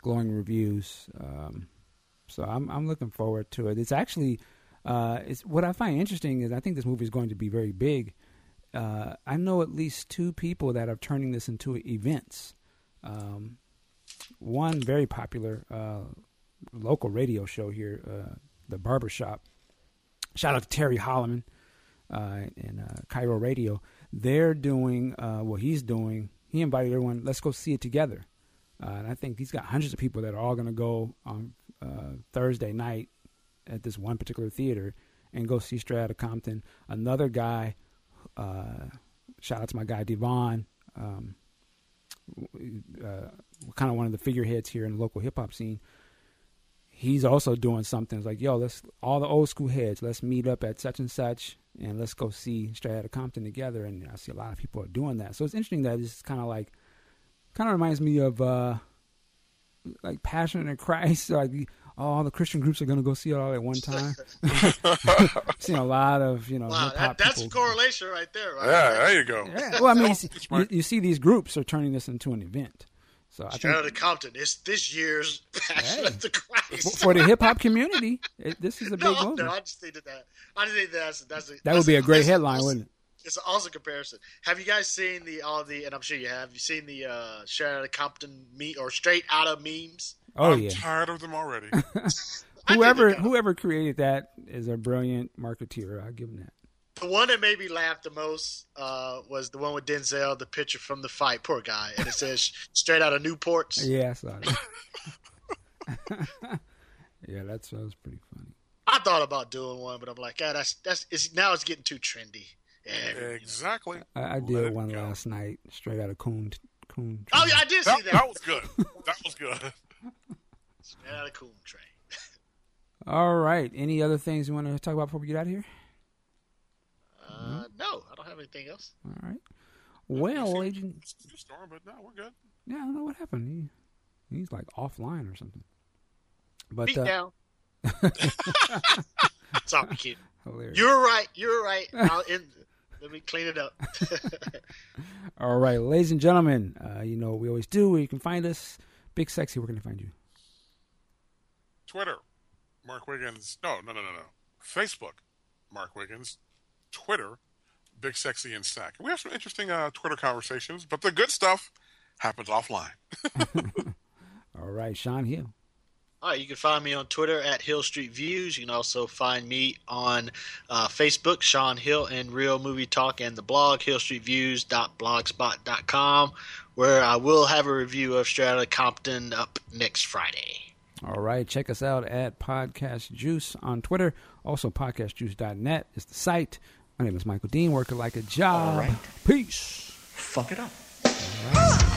glowing reviews. Um, So I'm I'm looking forward to it. It's actually, uh, it's what I find interesting is I think this movie is going to be very big. Uh, I know at least two people that are turning this into events. Um, one very popular uh, local radio show here, uh, The Barbershop. Shout out to Terry Holloman uh, and uh, Cairo Radio. They're doing uh, what he's doing. He invited everyone. Let's go see it together. Uh, and I think he's got hundreds of people that are all going to go on uh, Thursday night at this one particular theater and go see Straight Outta Compton. Another guy, uh, shout out to my guy Devon, um, uh, kind of one of the figureheads here in the local hip hop scene. He's also doing something. It's like, yo, let's all the old school heads, let's meet up at such and such, and let's go see Straight Outta Compton together. And I see a lot of people are doing that. So it's interesting that it's kind of like. Kind of reminds me of uh, like Passion in Christ. Like oh, all the Christian groups are going to go see it all at one time. I've seen a lot of you know. Wow, that, that's people. A correlation right there. Right? Yeah, there you go. Yeah. Well, I mean, you see, you, you see these groups are turning this into an event. So I Straight Outta Compton, it's this year's Passion of hey. the Christ for the hip hop community. It, this is a big no, movement. No, I just think that I just think that's, that's a, that that's would be a, a great headline, awesome. Wouldn't it? It's an awesome comparison. Have you guys seen the all the? And I'm sure you have. You seen the uh, Straight Outta Compton meme or Straight Outta memes? Oh I'm yeah, I'm tired of them already. whoever whoever created that is a brilliant marketeer. I'll give him that. The one that made me laugh the most uh, was the one with Denzel, the picture from the fight. Poor guy, and it says Straight Outta Newports. Yeah, I saw that. Yeah, that sounds pretty funny. I thought about doing one, but I'm like, God, that's that's it's, now it's getting too trendy. Yeah, exactly. I, I did one go. last night, straight out of Coon. Coon oh yeah, I did see that. That, that was good. That was good. Straight out of Coon Train. All right. Any other things you want to talk about before we get out of here? Uh, mm-hmm. No, I don't have anything else. All right. Well, Agent Q Storm, but no, we're good. Yeah, I don't know what happened. He, he's like offline or something. But beat uh, down. Sorry, kid. Hilarious. You're right. You're right. I'll end. Let me clean it up. All right, ladies and gentlemen, uh, you know we always do. Where you can find us, Big Sexy. Where can I find you? Twitter, Mark Wiggins. No, no, no, no, no. Facebook, Mark Wiggins. Twitter, Big Sexy and Sack. We have some interesting uh, Twitter conversations, but the good stuff happens offline. All right, Sean Hill. All right, you can find me on Twitter at Hill Street Views. You can also find me on uh, Facebook, Sean Hill, and Real Movie Talk, and the blog, hill street views dot blogspot dot com, where I will have a review of Straight Outta Compton up next Friday. All right, check us out at Podcast Juice on Twitter. Also, podcast juice dot net is the site. My name is Michael Dean, working like a job. All right. Peace. Fuck it up. All right.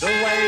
The way